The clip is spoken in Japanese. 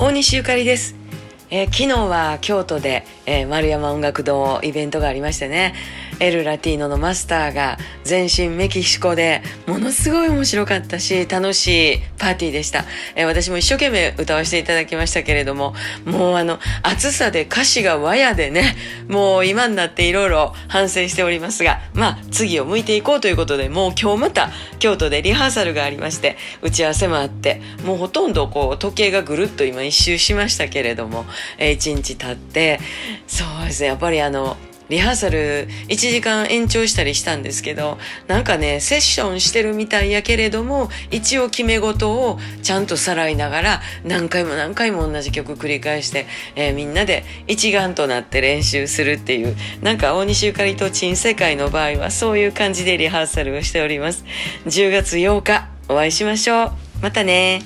大西ゆかりです。昨日は京都で、丸山音楽堂イベントがありましてね、エル・ラティーノのマスターが全身メキシコでものすごい面白かったし楽しいパーティーでした。私も一生懸命歌わせていただきましたけれども、もう暑さで歌詞が和やでね、もう今になっていろいろ反省しておりますが、次を向いていこうということで、もう今日また京都でリハーサルがありまして、打ち合わせもあって、もうほとんど時計がぐるっと今一周しましたけれども、1日経って、そうですね、やっぱりリハーサル1時間延長したりしたんですけど、セッションしてるみたいやけれども、一応決め事をちゃんとさらいながら何回も同じ曲繰り返して、みんなで一丸となって練習するっていう、大西ゆかりと珍世界の場合はそういう感じでリハーサルをしております。10月8日お会いしましょう。またね。